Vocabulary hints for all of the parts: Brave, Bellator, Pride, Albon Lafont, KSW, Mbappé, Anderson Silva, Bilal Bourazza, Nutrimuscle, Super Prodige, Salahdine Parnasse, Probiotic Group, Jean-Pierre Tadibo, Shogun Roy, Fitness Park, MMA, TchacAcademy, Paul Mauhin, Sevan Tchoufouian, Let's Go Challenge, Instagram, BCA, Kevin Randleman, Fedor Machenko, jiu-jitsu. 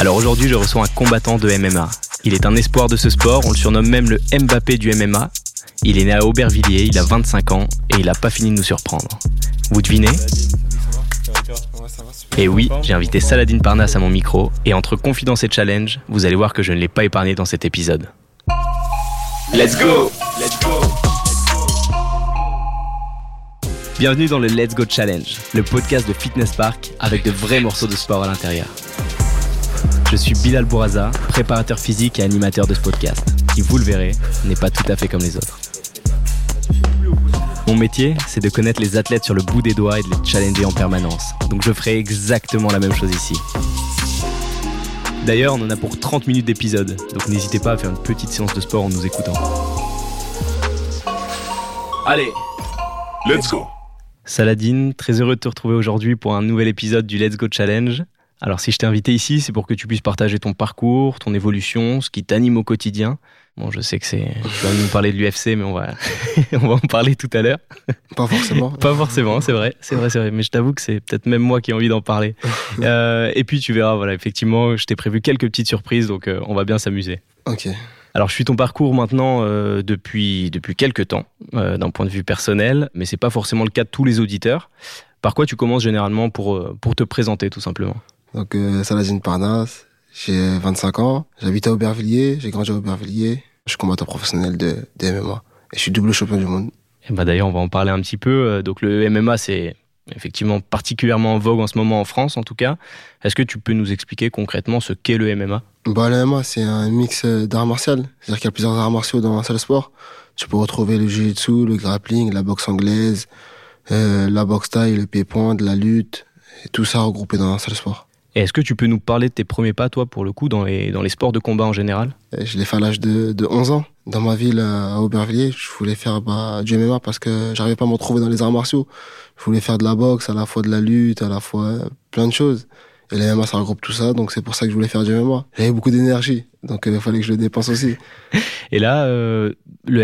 Alors aujourd'hui, je reçois un combattant de MMA. Il est un espoir de ce sport, on le surnomme même le Mbappé du MMA. Il est né à Aubervilliers, il a 25 ans et il n'a pas fini de nous surprendre. Vous devinez ? Et oui, j'ai invité Salahdine Parnasse à mon micro et entre confidence et challenge, vous allez voir que je ne l'ai pas épargné dans cet épisode. Let's go ! Let's go ! Bienvenue dans le Let's Go Challenge, le podcast de Fitness Park avec de vrais morceaux de sport à l'intérieur. Je suis Bilal Bourazza, préparateur physique et animateur de ce podcast, qui, vous le verrez, n'est pas tout à fait comme les autres. Mon métier, c'est de connaître les athlètes sur le bout des doigts et de les challenger en permanence. Donc je ferai exactement la même chose ici. D'ailleurs, on en a pour 30 minutes d'épisode, donc n'hésitez pas à faire une petite séance de sport en nous écoutant. Allez, let's go! Salahdine, très heureux de te retrouver aujourd'hui pour un nouvel épisode du Let's Go Challenge. Alors si je t'ai invité ici, c'est pour que tu puisses partager ton parcours, ton évolution, ce qui t'anime au quotidien. Bon, je sais que c'est... tu vas nous parler de l'UFC, mais on va en parler tout à l'heure. Pas forcément. Pas forcément, c'est vrai. Mais je t'avoue que c'est peut-être même moi qui ai envie d'en parler. Et puis tu verras, voilà, effectivement, je t'ai prévu quelques petites surprises, donc on va bien s'amuser. Ok. Alors, je suis ton parcours maintenant depuis quelques temps, d'un point de vue personnel, mais c'est pas forcément le cas de tous les auditeurs. Par quoi tu commences généralement pour te présenter, tout simplement ? Donc, Salahdine Parnasse, j'ai 25 ans, j'habite à Aubervilliers, j'ai grandi à Aubervilliers, je suis combattant professionnel de MMA et je suis double champion du monde. Et bah d'ailleurs, on va en parler un petit peu. Donc, le MMA, c'est effectivement particulièrement en vogue en ce moment en France, en tout cas. Est-ce que tu peux nous expliquer concrètement ce qu'est le MMA ? Bah, le MMA, c'est un mix d'arts martiaux. C'est-à-dire qu'il y a plusieurs arts martiaux dans un seul sport. Tu peux retrouver le jiu-jitsu, le grappling, la boxe anglaise, la boxe thaï, le pied-point, de la lutte, et tout ça regroupé dans un seul sport. Et est-ce que tu peux nous parler de tes premiers pas, toi, pour le coup, dans les sports de combat en général ? Je l'ai fait à l'âge de 11 ans. Dans ma ville, à Aubervilliers, je voulais faire du MMA parce que j'arrivais pas à me retrouver dans les arts martiaux. Je voulais faire de la boxe, à la fois de la lutte, à la fois plein de choses. Et le MMA, ça regroupe tout ça, donc c'est pour ça que je voulais faire du MMA. J'avais beaucoup d'énergie, donc il fallait que je le dépense aussi. Et là, le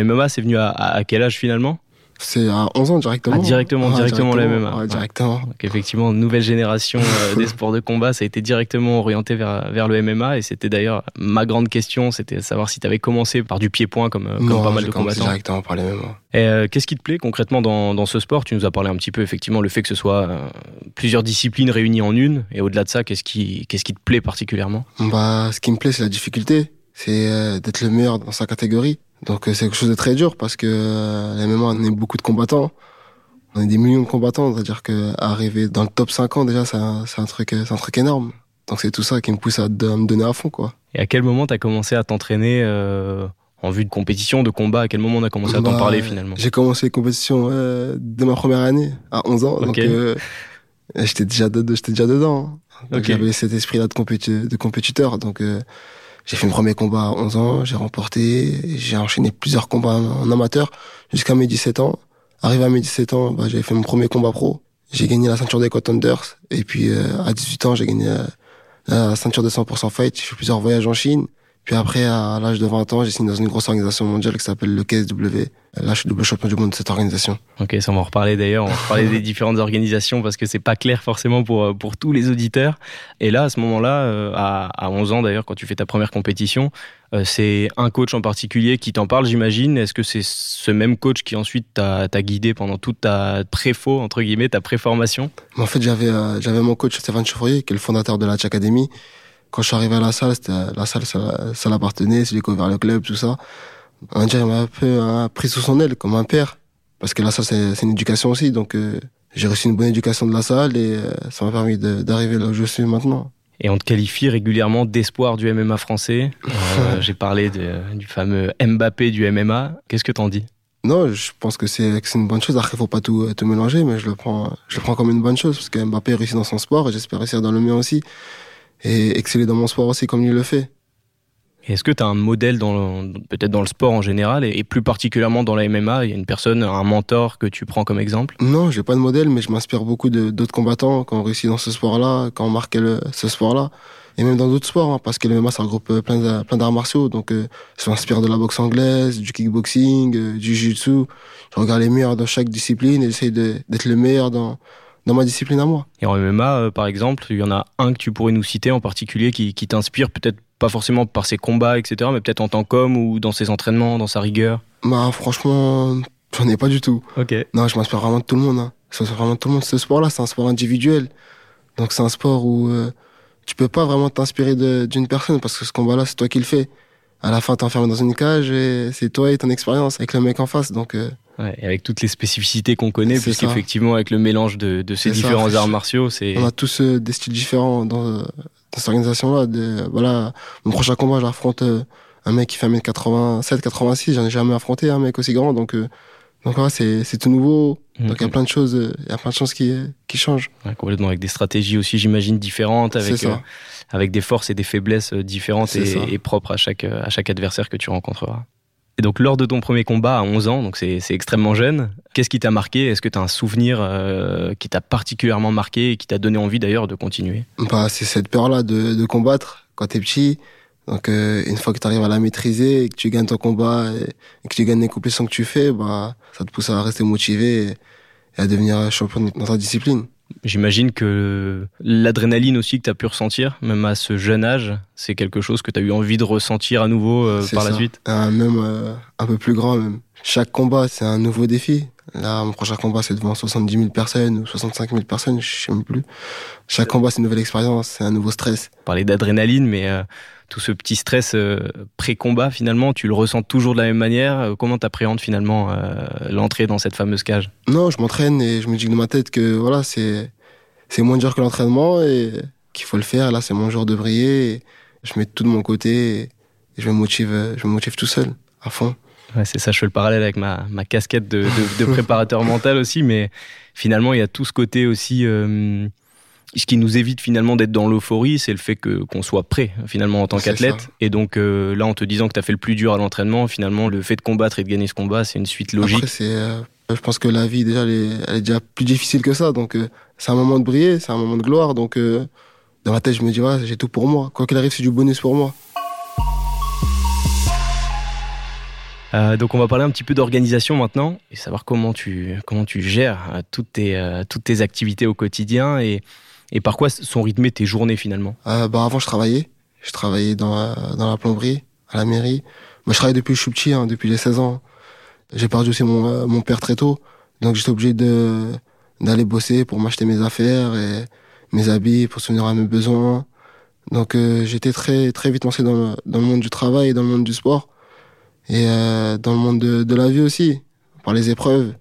MMA, c'est venu à quel âge, finalement ? C'est à 11 ans directement. Directement le MMA. Directement. Donc effectivement, nouvelle génération des sports de combat, ça a été directement orienté vers le MMA. Et c'était d'ailleurs ma grande question, c'était de savoir si tu avais commencé par du pied-point comme pas mal de combattants. Non, directement par le MMA. Et qu'est-ce qui te plaît concrètement dans ce sport ? Tu nous as parlé un petit peu, effectivement, le fait que ce soit plusieurs disciplines réunies en une. Et au-delà de ça, qu'est-ce qui te plaît particulièrement ? Bah, ce qui me plaît, c'est la difficulté. C'est d'être le meilleur dans sa catégorie. Donc c'est quelque chose de très dur parce que la MMA, on est beaucoup de combattants, on est des millions de combattants, c'est-à-dire qu'arriver dans le top 50 déjà, c'est un truc énorme. Donc c'est tout ça qui me pousse à me donner à fond, quoi. Et à quel moment t'as commencé à t'entraîner en vue de compétition, de combat ? À quel moment on a commencé à t'en parler finalement ? J'ai commencé les compétitions dès ma première année, à 11 ans, okay. Donc j'étais déjà dedans. Hein. Donc, okay. J'avais cet esprit-là de compétiteur, donc... J'ai fait mon premier combat à 11 ans, j'ai remporté, j'ai enchaîné plusieurs combats en amateur jusqu'à mes 17 ans. Arrivé à mes 17 ans, bah, j'ai fait mon premier combat pro. J'ai gagné la ceinture des Contenders. Et puis à 18 ans, j'ai gagné la ceinture de 100% Fight. J'ai fait plusieurs voyages en Chine. Puis après, à l'âge de 20 ans, j'ai signé dans une grosse organisation mondiale qui s'appelle le KSW. Là, je suis double champion du monde de cette organisation. Ok, ça on va en reparler d'ailleurs. On va reparler des différentes organisations parce que c'est pas clair forcément pour tous les auditeurs. Et là, à ce moment-là, à 11 ans d'ailleurs, quand tu fais ta première compétition, c'est un coach en particulier qui t'en parle, j'imagine. Est-ce que c'est ce même coach qui ensuite t'a guidé pendant toute ta pré-fo, entre guillemets, ta pré-formation ? En fait, j'avais mon coach Sevan Tchoufouian, qui est le fondateur de la TchacAcademy. Quand je suis arrivé à la salle, ça l'appartenait, j'ai découvert le club, tout ça. On va dire, il m'a un peu pris sous son aile, comme un père. Parce que la salle, c'est une éducation aussi. Donc, j'ai reçu une bonne éducation de la salle et ça m'a permis d'arriver là où je suis maintenant. Et on te qualifie régulièrement d'espoir du MMA français. J'ai parlé du fameux Mbappé du MMA. Qu'est-ce que t'en dis ? Non, je pense que c'est une bonne chose. Après, il ne faut pas tout mélanger, mais je le prends comme une bonne chose. Parce que Mbappé réussit dans son sport et j'espère réussir dans le mien aussi. Et exceller dans mon sport aussi, comme lui le fait. Est-ce que tu as un modèle peut-être dans le sport en général et plus particulièrement dans la MMA ? Il y a une personne, un mentor que tu prends comme exemple ? Non, je n'ai pas de modèle, mais je m'inspire beaucoup d'autres combattants qui ont réussi dans ce sport-là, qui ont marqué ce sport-là. Et même dans d'autres sports, hein, parce que le MMA, ça regroupe plein d'arts martiaux. Donc, je m'inspire de la boxe anglaise, du kickboxing, du jiu-jitsu. Je regarde les meilleurs dans chaque discipline et j'essaie d'être le meilleur dans dans ma discipline à moi. Et en MMA, par exemple, il y en a un que tu pourrais nous citer en particulier qui t'inspire, peut-être pas forcément par ses combats, etc., mais peut-être en tant qu'homme ou dans ses entraînements, dans sa rigueur. Bah franchement, j'en ai pas du tout. Ok. Non, je m'inspire vraiment de tout le monde. Je m'inspire vraiment de tout le monde. Ce sport-là, c'est un sport individuel. Donc c'est un sport où tu peux pas vraiment t'inspirer d'une personne parce que ce combat-là, c'est toi qui le fais. À la fin, t'es enfermé dans une cage et c'est toi et ton expérience avec le mec en face. Donc, ouais, et avec toutes les spécificités qu'on connaît, puisqu'effectivement, avec le mélange de ces différents arts martiaux, c'est... On a tous des styles différents dans cette organisation-là. Voilà, mon prochain combat, j'affronte un mec qui fait 1m87, 86. J'en ai jamais affronté un mec aussi grand. Donc ouais, c'est tout nouveau. Okay. Donc il y a plein de choses, qui changent. Ouais, complètement, avec des stratégies aussi, j'imagine, différentes, avec des forces et des faiblesses différentes et propres à chaque adversaire que tu rencontreras. Et donc lors de ton premier combat à 11 ans, donc c'est extrêmement jeune, qu'est-ce qui t'a marqué? Est-ce que t'as un souvenir qui t'a particulièrement marqué et qui t'a donné envie d'ailleurs de continuer? Bah, c'est cette peur-là de combattre quand t'es petit. Donc une fois que tu arrives à la maîtriser et que tu gagnes ton combat et que tu gagnes les compétitions que tu fais, bah ça te pousse à rester motivé et à devenir champion dans ta discipline. J'imagine que l'adrénaline aussi que tu as pu ressentir, même à ce jeune âge, c'est quelque chose que tu as eu envie de ressentir à nouveau par la suite. Même un peu plus grand même. Chaque combat, c'est un nouveau défi. Là, mon prochain combat, c'est devant 70 000 personnes ou 65 000 personnes, je sais même plus. Chaque combat, c'est une nouvelle expérience, c'est un nouveau stress. On parlait d'adrénaline, mais tout ce petit stress pré-combat, finalement, tu le ressens toujours de la même manière. Comment t'appréhendes finalement l'entrée dans cette fameuse cage? Non, je m'entraîne et je me dis dans ma tête que voilà, c'est moins dur que l'entraînement et qu'il faut le faire. Là, c'est mon jour de briller. Je mets tout de mon côté et je me motive tout seul, à fond. Ouais, c'est ça, je fais le parallèle avec ma casquette de préparateur mental aussi, mais finalement, il y a tout ce côté aussi... ce qui nous évite finalement d'être dans l'euphorie, c'est le fait qu'on soit prêt finalement en tant qu'athlète. Ça. Et donc là, en te disant que tu as fait le plus dur à l'entraînement, finalement, le fait de combattre et de gagner ce combat, c'est une suite logique. Après, je pense que la vie, déjà, elle est déjà plus difficile que ça. Donc c'est un moment de briller, c'est un moment de gloire. Donc dans ma tête, je me dis, ouais, j'ai tout pour moi. Quoi qu'il arrive, c'est du bonus pour moi. Donc on va parler un petit peu d'organisation maintenant et savoir comment tu gères toutes tes activités au quotidien et par quoi sont rythmées tes journées finalement. Avant je travaillais dans la plomberie, à la mairie. Moi, je travaille depuis que je suis petit, depuis les 16 ans. J'ai perdu aussi mon père très tôt, donc j'étais obligé d'aller bosser pour m'acheter mes affaires et mes habits, pour subvenir à mes besoins. Donc j'étais très, très vite lancé dans le monde du travail et dans le monde du sport. Et dans le monde de la vie aussi, par les épreuves.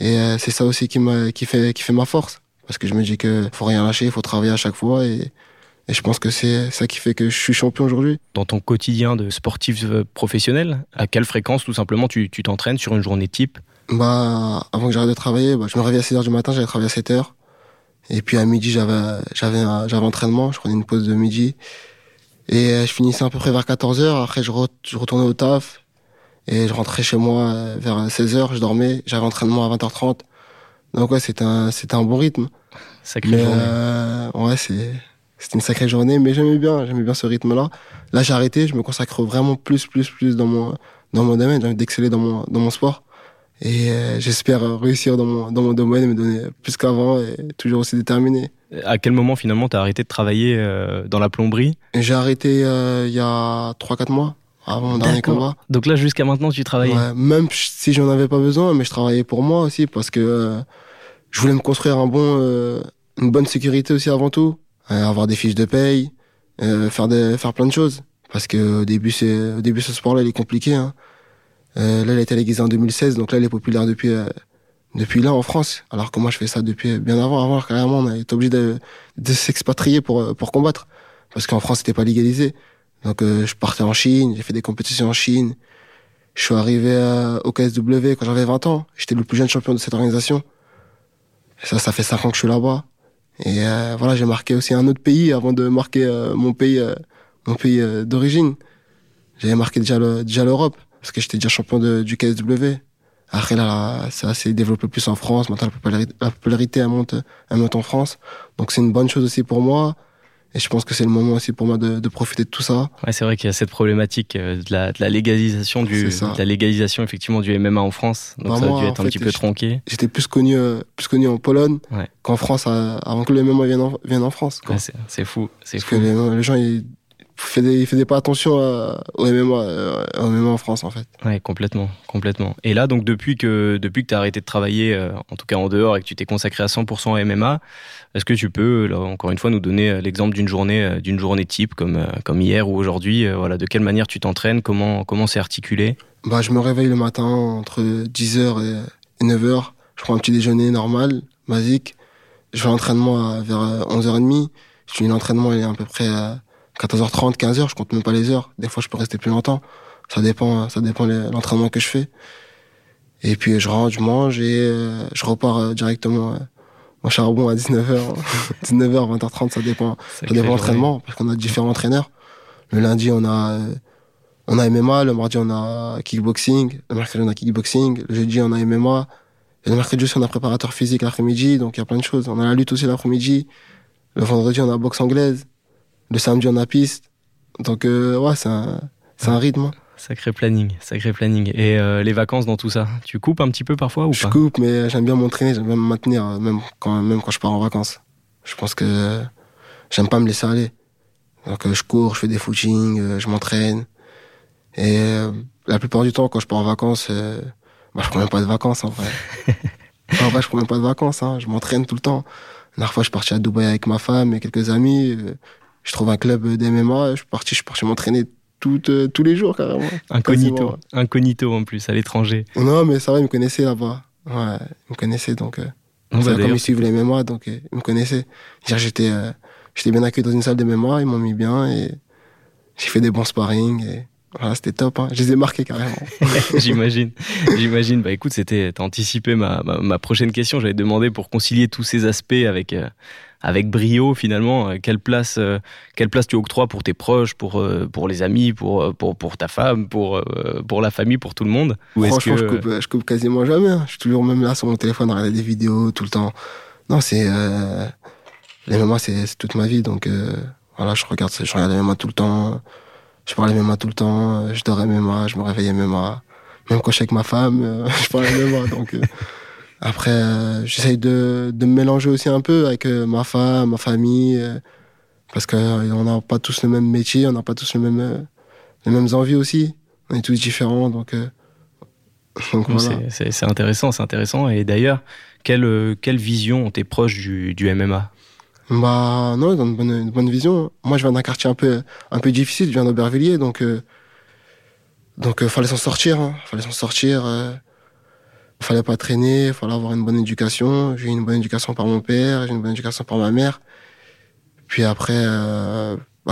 Et c'est ça aussi qui fait ma force, parce que je me dis que faut rien lâcher, faut travailler à chaque fois, et je pense que c'est ça qui fait que je suis champion aujourd'hui. Dans ton quotidien de sportif professionnel, à quelle fréquence tout simplement tu t'entraînes sur une journée type? Avant que j'arrête de travailler, je me réveillais à 6h du matin, j'allais travailler à 7h. Et puis à midi, j'avais entraînement, je prenais une pause de midi. Et je finissais à peu près vers 14h, après je retournais au taf. Et je rentrais chez moi vers 16h, je dormais, j'avais entraînement à 20h30. Donc ouais, c'était un bon rythme. Sacrée journée. Ouais, c'était une sacrée journée, mais j'aimais bien ce rythme-là. Là, j'ai arrêté, je me consacre vraiment plus dans mon domaine, j'ai envie d'exceller dans mon sport. Et j'espère réussir dans mon domaine et me donner plus qu'avant et toujours aussi déterminé. À quel moment finalement t'as arrêté de travailler dans la plomberie? J'ai arrêté il y a 3-4 mois avant mon dernier combat. Donc là jusqu'à maintenant tu travaillais? Ouais, même si j'en avais pas besoin, mais je travaillais pour moi aussi parce que je voulais me construire une bonne sécurité aussi avant tout, avoir des fiches de paye, faire plein de choses parce que au début ce sport-là il est compliqué. Là, elle a été légalisée en 2016, donc là, elle est populaire depuis là en France. Alors que moi, je fais ça depuis bien avant. Avant, carrément, on était obligé de s'expatrier pour combattre, parce qu'en France, c'était pas légalisé. Donc, je partais en Chine, j'ai fait des compétitions en Chine. Je suis arrivé au KSW quand j'avais 20 ans. J'étais le plus jeune champion de cette organisation. Et ça fait 5 ans que je suis là-bas. Et voilà, j'ai marqué aussi un autre pays avant de marquer mon pays d'origine. J'avais marqué déjà l'Europe. Parce que j'étais déjà champion du KSW. Après, là, ça s'est développé plus en France. Maintenant, la popularité, elle monte en France. Donc, c'est une bonne chose aussi pour moi. Et je pense que c'est le moment aussi pour moi de profiter de tout ça. Ouais, c'est vrai qu'il y a cette problématique de la légalisation effectivement du MMA en France. Donc bah ça a dû être un petit peu tronqué. J'étais plus connu en Pologne qu'en France avant que le MMA vienne en France. Ouais, c'est fou, c'est parce fou. Parce que les gens ils faisaient pas attention au MMA en France en fait. Ouais, complètement. Et là donc depuis que tu as arrêté de travailler en tout cas en dehors et que tu t'es consacré à 100% au MMA, est-ce que tu peux là, encore une fois nous donner l'exemple d'une journée type comme hier ou aujourd'hui, voilà, de quelle manière tu t'entraînes, comment c'est articulé? Bah je me réveille le matin entre 10h et 9h, je prends un petit déjeuner normal, basique, je vais à l'entraînement vers 11h30, je finis l'entraînement il est à peu près 14h30, 15h, je compte même pas les heures. Des fois, je peux rester plus longtemps. Ça dépend l'entraînement que je fais. Et puis, je rentre, je mange et je repars directement en charbon à 19h. 19h, 20h30, ça dépend l'entraînement. Parce qu'on a différents entraîneurs. Le lundi, on a MMA. Le mardi, on a kickboxing. Le mercredi, on a kickboxing. Le jeudi, on a MMA. Et le mercredi aussi, on a préparateur physique l'après-midi. Donc, il y a plein de choses. On a la lutte aussi l'après-midi. Le vendredi, on a boxe anglaise. Le samedi, on a piste. Donc, c'est un rythme. Sacré planning. Et les vacances dans tout ça, tu coupes un petit peu parfois ou pas ? Je coupe, mais j'aime bien m'entraîner, j'aime bien me maintenir, même quand je pars en vacances. Je pense que j'aime pas me laisser aller. Donc, je cours, je fais des footings, je m'entraîne. Et la plupart du temps, quand je pars en vacances, je prends même pas de vacances, en vrai. Je prends même pas de vacances, hein. Je m'entraîne tout le temps. La dernière fois, je suis parti à Dubaï avec ma femme et quelques amis. Je trouve un club d'MMA, je suis parti m'entraîner tous les jours, carrément. Incognito en plus, à l'étranger. Non, mais ça va, ils me connaissaient là-bas. Ouais, ils me connaissaient, donc... comme ils suivent les MMA, donc ils me connaissaient. J'étais bien accueilli dans une salle de MMA, ils m'ont mis bien, et j'ai fait des bons sparring, et... Voilà, c'était top, hein. Je les ai marqués carrément. J'imagine. Bah écoute, t'as anticipé ma prochaine question. J'avais demandé pour concilier tous ces aspects avec brio finalement, quelle place tu octroies pour tes proches, pour les amis, pour ta femme, pour la famille, pour tout le monde. Franchement, je coupe quasiment jamais. Hein. Je suis toujours même là sur mon téléphone à regarder des vidéos tout le temps. Non, les MMA, c'est toute ma vie. Donc voilà, je regarde les MMA tout le temps. Je parlais MMA tout le temps, je dorais MMA, je me réveillais MMA. Même quand je suis avec ma femme, je parlais MMA. Donc, après, j'essaye de me mélanger aussi un peu avec ma femme, ma famille, parce qu'on n'a pas tous le même métier, on n'a pas tous les mêmes envies aussi. On est tous différents, donc voilà. C'est intéressant. Et d'ailleurs, quelle vision t'es proche du MMA ? Bah non, ils ont une bonne vision. Moi, je viens d'un quartier un peu difficile, je viens d'Aubervilliers, donc fallait s'en sortir, hein. Fallait pas traîner, fallait avoir une bonne éducation. J'ai eu une bonne éducation par mon père, j'ai eu une bonne éducation par ma mère. Puis après,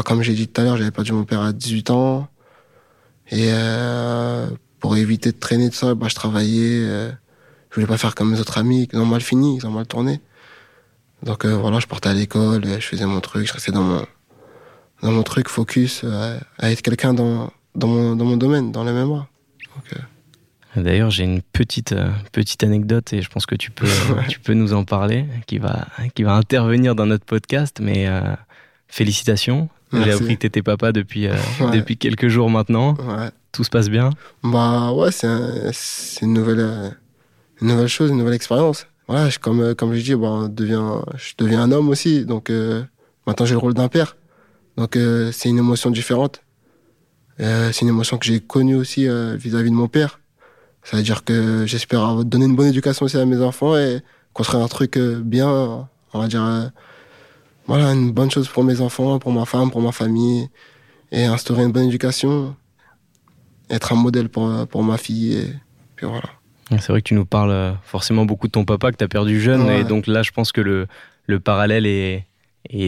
comme j'ai dit tout à l'heure, j'avais perdu mon père à 18 ans. Et pour éviter de traîner tout ça, je travaillais. Je voulais pas faire comme mes autres amis, qui ont mal fini, ils ont mal tourné. Donc voilà, je partais à l'école, je faisais mon truc, je restais dans mon truc, focus, à être quelqu'un dans mon domaine, dans le MMA. D'ailleurs, j'ai une petite anecdote et je pense que tu peux nous en parler, qui va intervenir dans notre podcast, mais félicitations. Merci. J'ai appris que t'étais papa depuis quelques jours maintenant. Ouais. Tout se passe bien. Bah ouais, c'est une nouvelle chose, une nouvelle expérience. Voilà, comme je dis, je deviens un homme aussi. Donc maintenant j'ai le rôle d'un père. Donc c'est une émotion différente. C'est une émotion que j'ai connue aussi vis-à-vis de mon père. Ça veut dire que j'espère donner une bonne éducation aussi à mes enfants et construire un truc bien, on va dire, une bonne chose pour mes enfants, pour ma femme, pour ma famille, et instaurer une bonne éducation, être un modèle pour ma fille, et puis voilà. C'est vrai que tu nous parles forcément beaucoup de ton papa que tu as perdu jeune, ouais. Et donc là je pense que le parallèle est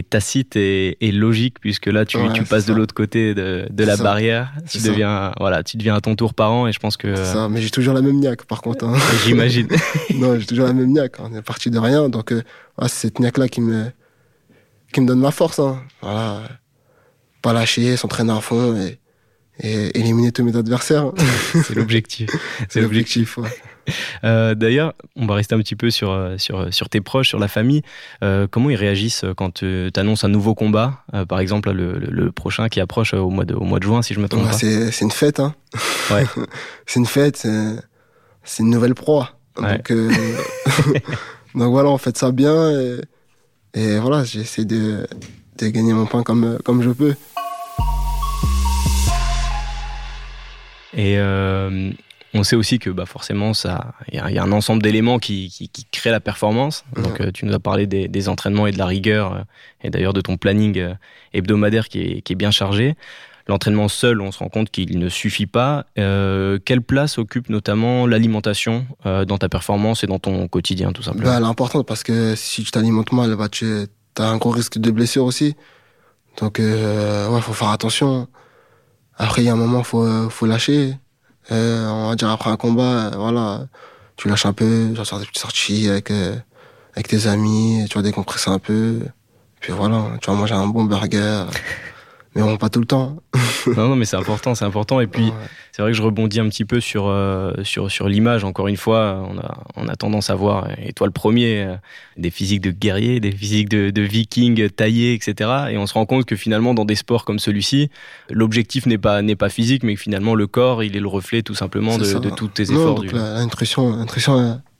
tacite et logique, puisque là tu passes de l'autre côté de la barrière, tu deviens à ton tour parent, et je pense que... C'est ça, mais j'ai toujours la même niaque par contre. Hein. J'imagine. Non, j'ai toujours la même niaque, on est parti de rien, donc c'est cette niaque-là qui me donne ma force. Hein. Voilà. Pas lâcher, s'entraîner à fond et éliminer tous mes adversaires. C'est l'objectif. D'ailleurs, on va rester un petit peu sur tes proches, sur la famille. Comment ils réagissent quand tu annonces un nouveau combat, par exemple le prochain qui approche au mois de juin, si je me trompe pas. C'est une fête, hein. Ouais. C'est une fête, c'est une nouvelle proie. Ouais. Donc voilà, on fait ça bien et voilà, j'essaie de gagner mon pain comme je peux. Et on sait aussi que forcément, il y a un ensemble d'éléments qui créent la performance. Donc, tu nous as parlé des entraînements et de la rigueur, et d'ailleurs de ton planning hebdomadaire qui est bien chargé. L'entraînement seul, on se rend compte qu'il ne suffit pas. Quelle place occupe notamment l'alimentation dans ta performance et dans ton quotidien, tout simplement ? Elle est importante parce que si tu t'alimentes mal, tu as un gros risque de blessure aussi. Donc, il faut faire attention. Après, il y a un moment, faut lâcher. On va dire après un combat, voilà, tu lâches un peu, genre faire des petites sorties avec tes amis, tu vas décompresser un peu. Et puis voilà, tu vas manger un bon burger. Mais bon, pas tout le temps. non, mais c'est important. Et puis, C'est vrai que je rebondis un petit peu sur l'image. Encore une fois, on a tendance à voir, et toi le premier, des physiques de guerriers, des physiques de vikings taillés, etc. Et on se rend compte que finalement, dans des sports comme celui-ci, l'objectif n'est pas physique, mais que finalement, le corps, il est le reflet tout simplement de tous tes efforts. Donc l'intuition,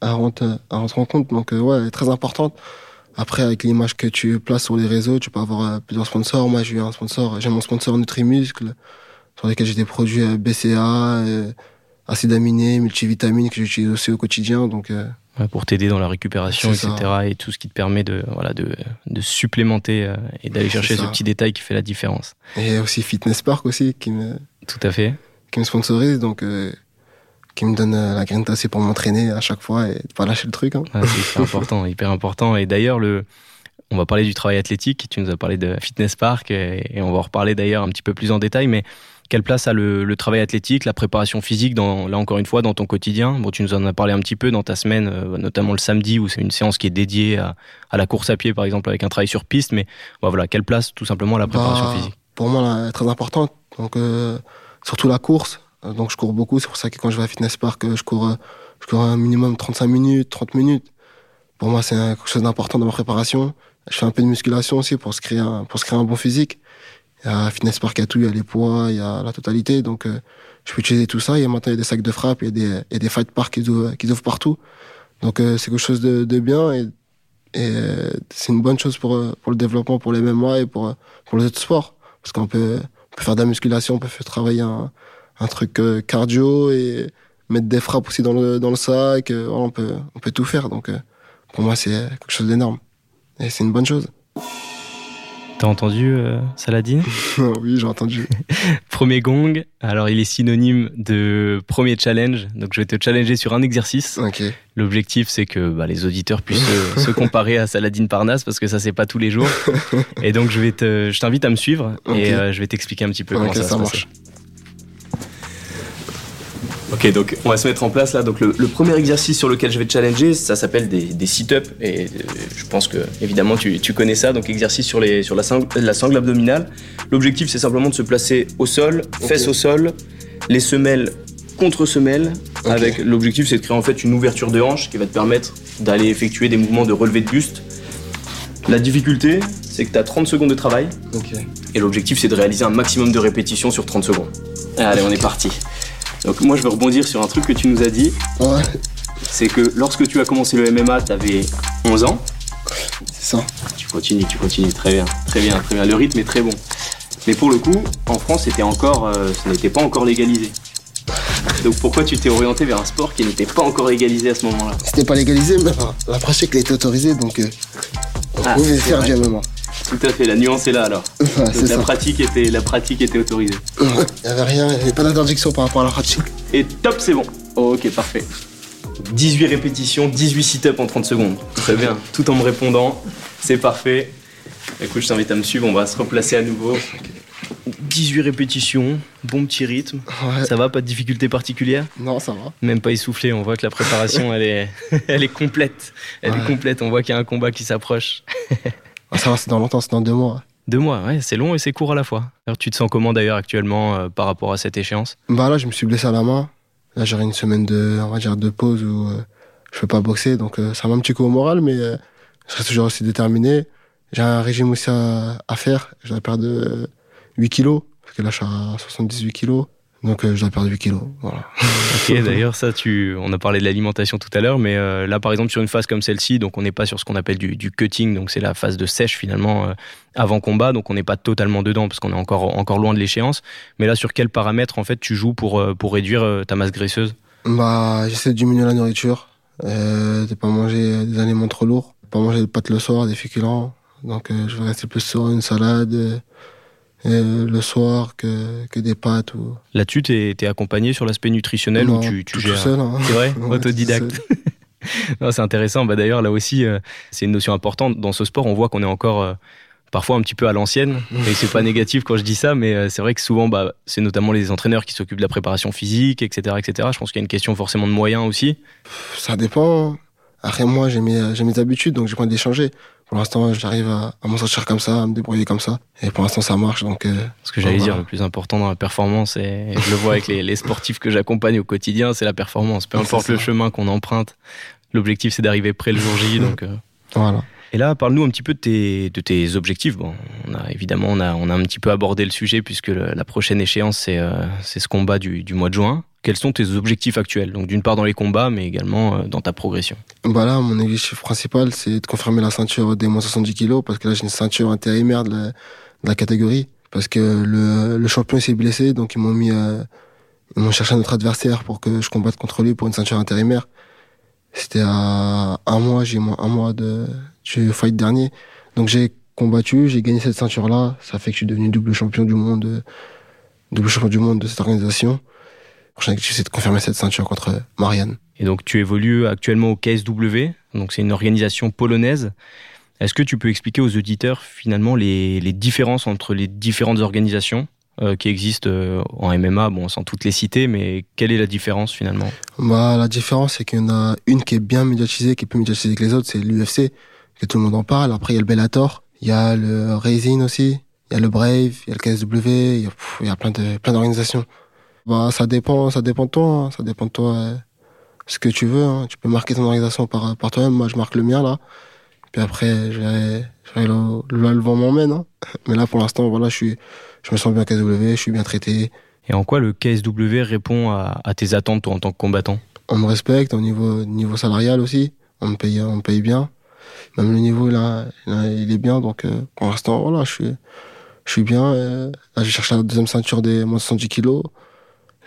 elle rentre en compte. Donc, elle est très importante. Après, avec l'image que tu places sur les réseaux, tu peux avoir plusieurs sponsors. Moi, j'ai eu un sponsor. J'ai mon sponsor Nutrimuscle, sur lequel j'ai des produits BCA, acides aminés, multivitamines que j'utilise aussi au quotidien. Donc, pour t'aider dans la récupération, etc. Ça. Et tout ce qui te permet de supplémenter et d'aller chercher ce petit détail qui fait la différence. Et aussi Fitness Park aussi, qui me sponsorise. Donc, qui me donne la grinta aussi pour m'entraîner à chaque fois et de pas lâcher le truc. Hein. Ah, c'est hyper important. Et d'ailleurs, on va parler du travail athlétique. Tu nous as parlé de Fitness Park et on va en reparler d'ailleurs un petit peu plus en détail. Mais quelle place a le travail athlétique, la préparation physique, là encore une fois, dans ton quotidien ? Bon, tu nous en as parlé un petit peu dans ta semaine, notamment le samedi, où c'est une séance qui est dédiée à la course à pied, par exemple, avec un travail sur piste. Mais quelle place, tout simplement, à la préparation physique ? Pour moi, elle est très importante. Donc, surtout la course. Donc je cours beaucoup, c'est pour ça que quand je vais à Fitness Park, je cours un minimum 35 minutes, 30 minutes. Pour moi, c'est quelque chose d'important dans ma préparation. Je fais un peu de musculation aussi pour se créer un bon physique. Et à Fitness Park, il y a tout, il y a les poids, il y a la totalité. Donc je peux utiliser tout ça. Et maintenant, il y a des sacs de frappe, il y a des fight parks qu'ils ouvrent partout. Donc c'est quelque chose de bien et c'est une bonne chose pour le développement, pour les MMA et pour les autres sports. Parce qu'on peut faire de la musculation, on peut faire travailler un truc cardio et mettre des frappes aussi dans le sac. On peut tout faire. Donc, pour moi, c'est quelque chose d'énorme. Et c'est une bonne chose. T'as entendu, Salahdine ? Oui, j'ai entendu. Premier gong. Alors, il est synonyme de premier challenge. Donc, je vais te challenger sur un exercice. Okay. L'objectif, c'est que les auditeurs puissent se comparer à Salahdine Parnasse, parce que ça, c'est pas tous les jours. Et donc, je t'invite à me suivre et je vais t'expliquer un petit peu comment ça marche. Ok, donc on va se mettre en place là. Donc le premier exercice sur lequel je vais te challenger, ça s'appelle des sit-ups et je pense que évidemment tu connais ça. Donc exercice sur la sangle abdominale. L'objectif c'est simplement de se placer au sol, fesses au sol, les semelles contre semelles. Okay. Avec l'objectif c'est de créer en fait une ouverture de hanche qui va te permettre d'aller effectuer des mouvements de relevé de buste. La difficulté c'est que tu as 30 secondes de travail. Okay. Et l'objectif c'est de réaliser un maximum de répétitions sur 30 secondes. Allez, on est parti. Donc moi je veux rebondir sur un truc que tu nous as dit, c'est que lorsque tu as commencé le MMA, tu avais 11 ans. C'est ça. Tu continues, très bien. Le rythme est très bon. Mais pour le coup, en France, ça n'était pas encore légalisé. Donc pourquoi tu t'es orienté vers un sport qui n'était pas encore légalisé à ce moment-là ? C'était pas légalisé, mais la pratique c'est qu'il était autorisé, donc on pouvait faire du MMA. Tout à fait, la nuance est là alors. La pratique était autorisée. Il n'y avait rien, il n'y avait pas d'interdiction par rapport à la pratique. Et top, c'est bon. Ok, parfait. 18 répétitions, 18 sit-ups en 30 secondes. Très bien, tout en me répondant. C'est parfait. Écoute, je t'invite à me suivre, on va se replacer à nouveau. 18 répétitions, bon petit rythme. Ouais. Ça va, pas de difficulté particulière ? Non, ça va. Même pas essoufflé, on voit que la préparation, elle est complète. Elle est complète, on voit qu'il y a un combat qui s'approche. Ça va, c'est dans longtemps, c'est dans 2 mois. 2 mois, ouais, c'est long et c'est court à la fois. Alors, tu te sens comment d'ailleurs actuellement par rapport à cette échéance ? Là, je me suis blessé à la main. Là, j'aurai une semaine de, on va dire, de pause où je peux pas boxer, donc ça m'a un petit coup au moral, mais je serai toujours aussi déterminé. J'ai un régime aussi à faire. Je dois perdre 8 kilos, parce que là, je suis à 78 kilos. Donc, je dois perdre 8 kilos, voilà. Ok, d'ailleurs, ça, on a parlé de l'alimentation tout à l'heure, mais là, par exemple, sur une phase comme celle-ci, donc on n'est pas sur ce qu'on appelle du cutting, donc c'est la phase de sèche, finalement, avant combat, donc on n'est pas totalement dedans, parce qu'on est encore loin de l'échéance. Mais là, sur quels paramètres, en fait, tu joues pour réduire ta masse graisseuse? Bah, j'essaie de diminuer la nourriture, de pas manger des aliments trop lourds, de pas manger de pâtes le soir, des féculents. Donc, je vais rester plus sur une salade... le soir que des pâtes. Ou... Là-dessus, t'es accompagné sur l'aspect nutritionnel? Non, où tu gères tout seul. Hein. C'est vrai, ouais, autodidacte. Non, c'est intéressant. Bah, d'ailleurs, là aussi, c'est une notion importante. Dans ce sport, on voit qu'on est encore parfois un petit peu à l'ancienne. Et c'est pas négatif quand je dis ça, mais c'est vrai que souvent, bah, c'est notamment les entraîneurs qui s'occupent de la préparation physique, etc., etc. Je pense qu'il y a une question forcément de moyens aussi. Ça dépend. Après, moi, j'ai mes habitudes, donc j'ai pas envie d'échanger. Pour l'instant, j'arrive à m'en sortir comme ça, à me débrouiller comme ça. Et pour l'instant, ça marche. Donc, ce que j'allais dire, le plus important dans la performance, et je le vois avec les sportifs que j'accompagne au quotidien, c'est la performance. Peu importe le chemin qu'on emprunte, l'objectif, c'est d'arriver près le jour J. Donc, voilà. Et là, parle-nous un petit peu de tes objectifs. Bon, on a un petit peu abordé le sujet, puisque la prochaine échéance, c'est ce combat du mois de juin. Quels sont tes objectifs actuels? Donc, d'une part dans les combats, mais également dans ta progression. Bah là, mon objectif principal, c'est de confirmer la ceinture des moins 70 kilos, parce que là, j'ai une ceinture intérimaire de la catégorie, parce que le champion s'est blessé, donc ils m'ont cherché un autre adversaire pour que je combatte contre lui pour une ceinture intérimaire. C'était à un mois du fight dernier. Donc, j'ai combattu, j'ai gagné cette ceinture-là. Ça fait que je suis devenu double champion du monde de cette organisation. Prochain objectif, c'est de confirmer cette ceinture contre Marianne. Et donc, tu évolues actuellement au KSW, donc c'est une organisation polonaise. Est-ce que tu peux expliquer aux auditeurs, finalement, les différences entre les différentes organisations qui existent en MMA, bon, sans toutes les citer, mais quelle est la différence, finalement? Bah, la différence, c'est qu'il y en a une qui est bien médiatisée, qui est plus médiatisée que les autres, c'est l'UFC, que tout le monde en parle. Après, il y a le Bellator, il y a le Raisin aussi, il y a le Brave, il y a le KSW, il y a plein d'organisations. Bah, ça dépend de toi, hein. Ça dépend de toi ce que tu veux, hein. Tu peux marquer ton organisation par toi-même. Moi, je marque le mien, là. Puis après, je vais là, le vent m'emmène, hein. Mais là, pour l'instant, voilà, je me sens bien KSW, je suis bien traité. Et en quoi le KSW répond à tes attentes, toi, en tant que combattant? On me respecte, au niveau salarial aussi. On me paye bien. Même le niveau, là il est bien. Donc, pour l'instant, voilà, je suis bien. Là, je cherche la deuxième ceinture des moins de 70 kilos.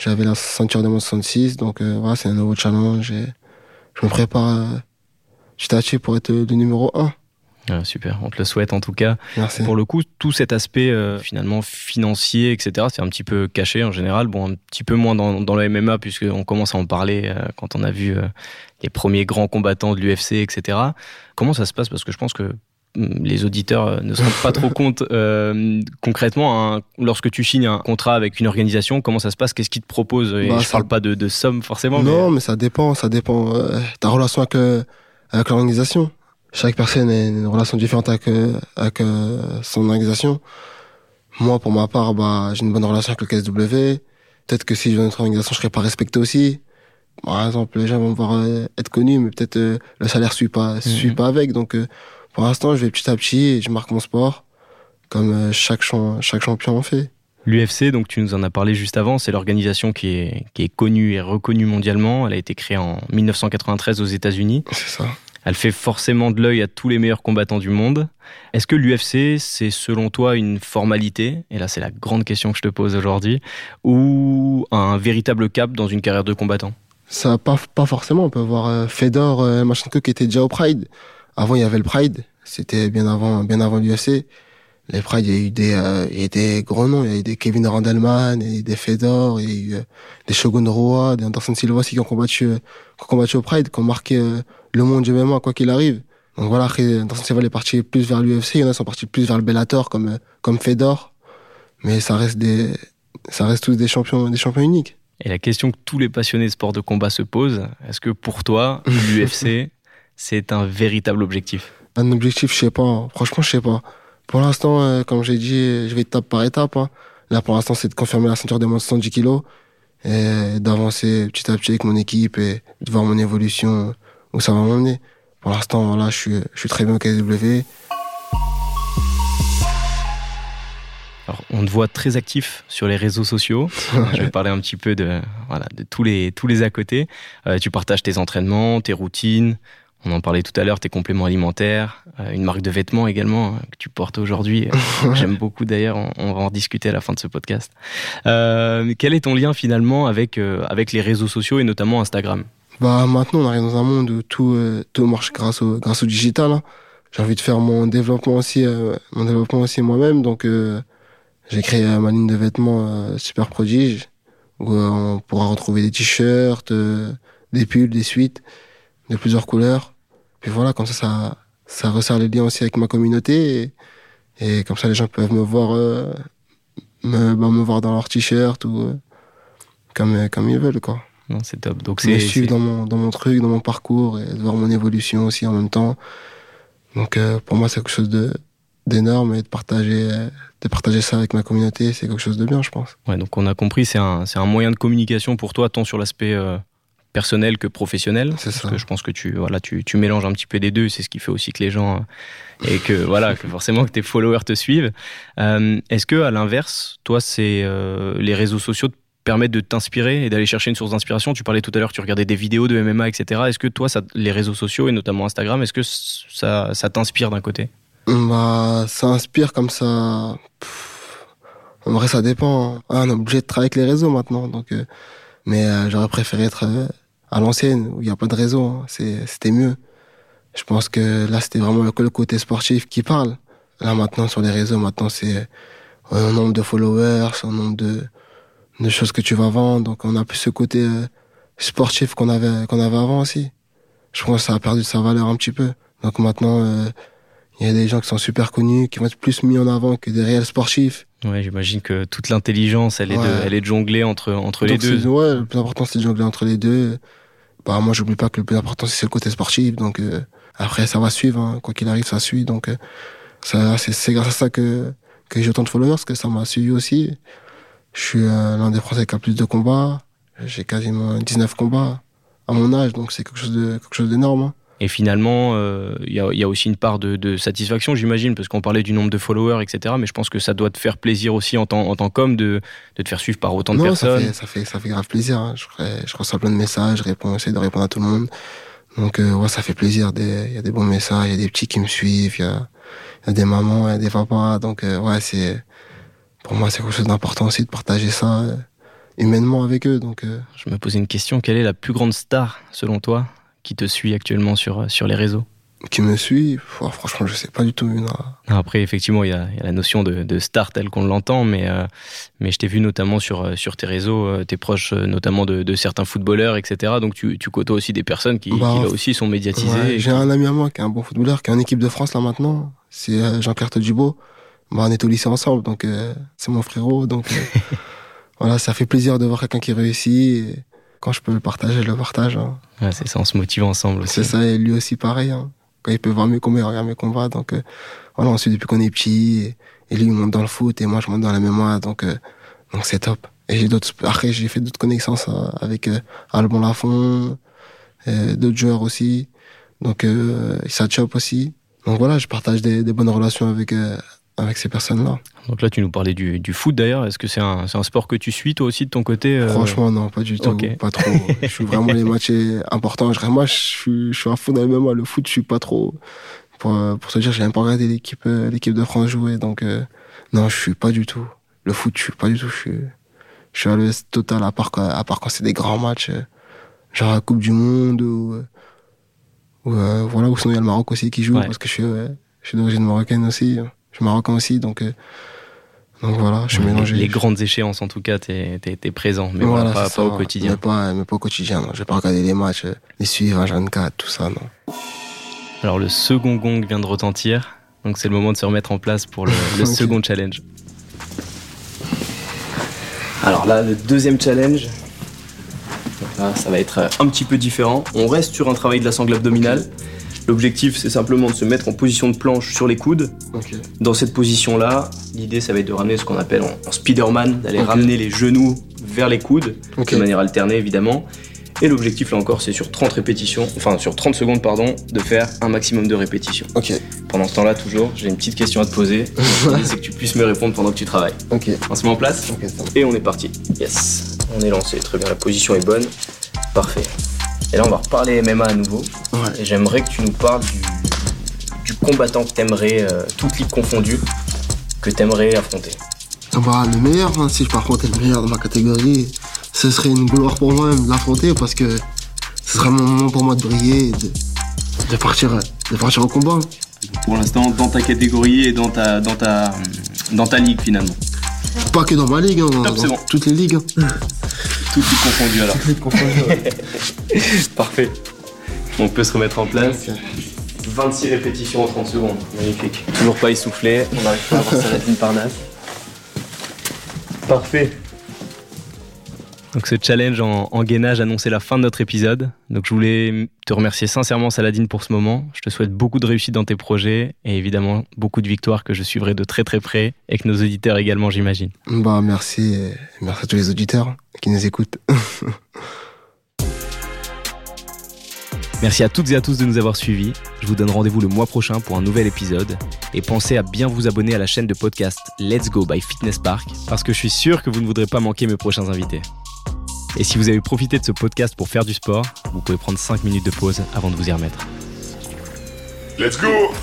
J'avais la ceinture de moins 66, donc voilà, c'est un nouveau challenge. Et je me prépare, je t'attire pour être le numéro 1. Ah, super, on te le souhaite en tout cas. Merci. Pour le coup, tout cet aspect finalement financier, etc., c'est un petit peu caché en général. Bon, un petit peu moins dans le MMA, puisqu'on commence à en parler quand on a vu les premiers grands combattants de l'UFC, etc. Comment ça se passe? Parce que je pense que les auditeurs ne se rendent pas trop compte concrètement, hein, lorsque tu signes un contrat avec une organisation, comment ça se passe, qu'est-ce qu'ils te proposent? Et bah, je parle pas de somme forcément. Non, mais ça dépend ta relation avec l'organisation. Chaque personne a une relation différente avec son organisation. Moi, pour ma part, bah, j'ai une bonne relation avec le KSW. Peut-être que si je viens d'une autre organisation, je serais pas respecté aussi. Par exemple, les gens vont me voir être connus, mais peut-être le salaire suit pas avec. Donc pour l'instant, je vais petit à petit et je marque mon sport, comme chaque champion en fait. L'UFC, donc tu nous en as parlé juste avant, c'est l'organisation qui est connue et reconnue mondialement. Elle a été créée en 1993 aux États-Unis. C'est ça. Elle fait forcément de l'œil à tous les meilleurs combattants du monde. Est-ce que l'UFC, c'est selon toi une formalité, et là c'est la grande question que je te pose aujourd'hui, ou un véritable cap dans une carrière de combattant? Ça, pas forcément. On peut voir Fedor Machenko qui était déjà au Pride. Avant, il y avait le Pride. C'était bien avant l'UFC. Les Pride, il y a eu des gros noms. Il y a eu des Kevin Randleman, il y a eu des Fedor, il y a eu des Shogun Roy, des Anderson Silva aussi qui ont combattu au Pride, qui ont marqué le monde du MMA, quoi qu'il arrive. Donc voilà, Anderson Silva est parti plus vers l'UFC. Il y en a qui sont partis plus vers le Bellator, comme Fedor. Mais ça reste tous des champions uniques. Et la question que tous les passionnés de sport de combat se posent, est-ce que pour toi, l'UFC... c'est un véritable objectif? Un objectif, je sais pas. Franchement, je sais pas. Pour l'instant, comme j'ai dit, je vais étape par étape. Hein. Là, pour l'instant, c'est de confirmer la ceinture des moins de 110 kilos. et d'avancer petit à petit avec mon équipe et de voir mon évolution, où ça va m'emmener. Pour l'instant, là, je suis très bien au KSW. Alors, on te voit très actif sur les réseaux sociaux. Je vais parler un petit peu de tous les à côté. Tu partages tes entraînements, tes routines. On en parlait tout à l'heure, tes compléments alimentaires, une marque de vêtements également que tu portes aujourd'hui. J'aime beaucoup d'ailleurs, on va en discuter à la fin de ce podcast. Quel est ton lien finalement avec les réseaux sociaux et notamment Instagram ? Bah, maintenant, on arrive dans un monde où tout marche grâce au digital, hein. J'ai envie de faire mon développement aussi moi-même. Donc, j'ai créé ma ligne de vêtements Super Prodige où on pourra retrouver des t-shirts, des pulls, des suites de plusieurs couleurs. Puis voilà, comme ça resserre les liens aussi avec ma communauté et comme ça, les gens peuvent me voir, me voir dans leur t-shirt ou comme ils veulent, quoi. Non, c'est top. Donc c'est suivre dans mon truc, dans mon parcours et de voir mon évolution aussi en même temps. Donc pour moi, c'est quelque chose d'énorme et de partager ça avec ma communauté, c'est quelque chose de bien, je pense. Ouais, donc on a compris, c'est un moyen de communication pour toi, tant sur l'aspect personnel que professionnel. C'est ça. Parce que je pense que tu mélanges un petit peu des deux, c'est ce qui fait aussi que les gens et que voilà, que forcément que tes followers te suivent. Est-ce que à l'inverse, toi, c'est les réseaux sociaux permettre de t'inspirer et d'aller chercher une source d'inspiration. Tu parlais tout à l'heure, tu regardais des vidéos de MMA, etc. Est-ce que toi, les réseaux sociaux et notamment Instagram, est-ce que ça t'inspire d'un côté ? Bah, ça inspire comme ça. En vrai, ça dépend. On est obligé de travailler avec les réseaux maintenant. Donc, mais j'aurais préféré être à l'ancienne où il n'y a pas de réseau. Hein. C'était mieux. Je pense que là, c'était vraiment que le côté sportif qui parle. Là, maintenant, sur les réseaux, maintenant, c'est un nombre de followers, un nombre de choses que tu vas vendre, donc on a plus ce côté sportif qu'on avait avant aussi. Je pense que ça a perdu de sa valeur un petit peu. Donc maintenant, il y a des gens qui sont super connus, qui vont être plus mis en avant que des réels sportifs. Ouais, j'imagine que toute l'intelligence, elle est de jongler entre les deux. Ouais, le plus important, c'est de jongler entre les deux. Bah, moi, j'oublie pas que le plus important, c'est le côté sportif. Donc après, ça va suivre, hein. Quoi qu'il arrive, ça suit. Donc ça, c'est grâce à ça que j'ai autant de followers, que ça m'a suivi aussi. Je suis l'un des Français qui a plus de combats. J'ai quasiment 19 combats à mon âge, donc c'est quelque chose d'énorme. Hein. Et finalement, y a aussi une part de satisfaction, j'imagine, parce qu'on parlait du nombre de followers, etc. Mais je pense que ça doit te faire plaisir aussi en tant qu'homme de te faire suivre par autant de personnes. Ça fait grave plaisir. Hein. Je reçois plein de messages, j'essaie de répondre à tout le monde. Donc ouais, ça fait plaisir. Il y a des bons messages, il y a des petits qui me suivent, il y a des mamans, il y a des papas. Donc ouais, c'est... Pour moi, c'est quelque chose d'important aussi de partager ça humainement avec eux. Donc, Je me posais une question, quelle est la plus grande star, selon toi, qui te suit actuellement sur les réseaux ? Qui me suit ? Franchement, je ne sais pas du tout. Non, après, effectivement, il y a la notion de star telle qu'on l'entend, mais je t'ai vu notamment sur tes réseaux, t'es proche notamment de certains footballeurs, etc. Donc tu côtoies aussi des personnes qui là aussi sont médiatisées. Ouais, j'ai un ami à moi qui est un bon footballeur, qui est en équipe de France là maintenant, c'est Jean-Pierre Tadibo. Bah, on est au lycée ensemble, donc c'est mon frérot. Donc voilà, ça fait plaisir de voir quelqu'un qui réussit. Et quand je peux le partager, je le partage. Hein. Ouais, c'est ça, on se motive ensemble aussi. C'est ça, et lui aussi pareil. Hein. Quand il peut voir mes combats, il regarde mes combats. Donc voilà, on suit depuis qu'on est petit. Et lui, il monte dans le foot et moi, je monte dans la MMA. Donc c'est top. Et après, j'ai fait d'autres connaissances avec Albon Lafont, d'autres joueurs aussi. Donc ça chope aussi. Donc voilà, je partage des bonnes relations avec ces personnes-là. Donc là, tu nous parlais du foot d'ailleurs. Est-ce que c'est un sport que tu suis toi aussi de ton côté Franchement, non, pas du tout. Okay. Pas trop. Je suis vraiment les matchs importants. Moi, je suis à fond dans le MMA. Le foot, je suis pas trop. Pour te dire, j'ai même pas regardé l'équipe de France jouer. Donc, non, je suis pas du tout. Le foot, je suis pas du tout. Je suis à l'aise total, à part quand c'est des grands matchs, genre la Coupe du Monde ou voilà, ou sinon il y a le Maroc aussi qui joue parce que je suis d'origine marocaine aussi. Je suis marocain aussi, donc voilà, je suis mélangé. Les grandes échéances, en tout cas, t'es présent, mais voilà, pas au quotidien. Mais pas au quotidien, non. Je vais pas regarder les matchs, les suivre à 24, tout ça, non. Alors, le second gong vient de retentir, donc c'est le moment de se remettre en place pour le second challenge. Alors là, le deuxième challenge, là, ça va être un petit peu différent. On reste sur un travail de la sangle abdominale. L'objectif, c'est simplement de se mettre en position de planche sur les coudes. Okay. Dans cette position-là, l'idée, ça va être de ramener ce qu'on appelle en Spider-Man, d'aller ramener les genoux vers les coudes, okay, de manière alternée évidemment. Et l'objectif là encore, c'est sur 30 répétitions, enfin sur 30 secondes pardon, de faire un maximum de répétitions. Okay. Pendant ce temps-là, toujours, j'ai une petite question à te poser. C'est que tu puisses me répondre pendant que tu travailles. Okay. On se met en place, okay, et on est parti. Yes, on est lancé. Très bien, la position est bonne. Parfait. Et là, on va reparler MMA à nouveau. Ouais. Et j'aimerais que tu nous parles du combattant que t'aimerais, toutes ligues confondues, que t'aimerais affronter. Bah, le meilleur, hein, si je peux affronter le meilleur de ma catégorie, ce serait une gloire pour moi de l'affronter, parce que ce serait mon moment pour moi de briller et de partir au combat. Pour l'instant, dans ta catégorie et dans ta ligue finalement. Pas que dans ma ligue, hein, dans toutes les ligues. Hein. Toutes ligues confondues alors. Toutes ligues confondues, ouais. Parfait. On peut se remettre en place. Merci. 26 répétitions en 30 secondes. Magnifique. Toujours pas essoufflé. On n'arrive pas à avoir Salahdine Parnasse. Parfait. Donc ce challenge en gainage annonçait la fin de notre épisode. Donc je voulais te remercier sincèrement, Salahdine, pour ce moment. Je te souhaite beaucoup de réussite dans tes projets et évidemment beaucoup de victoires que je suivrai de très très près et que nos auditeurs également, j'imagine. Bah merci à tous les auditeurs qui nous écoutent. Merci à toutes et à tous de nous avoir suivis. Je vous donne rendez-vous le mois prochain pour un nouvel épisode. Et pensez à bien vous abonner à la chaîne de podcast Let's Go by Fitness Park, parce que je suis sûr que vous ne voudrez pas manquer mes prochains invités. Et si vous avez profité de ce podcast pour faire du sport, vous pouvez prendre 5 minutes de pause avant de vous y remettre. Let's go!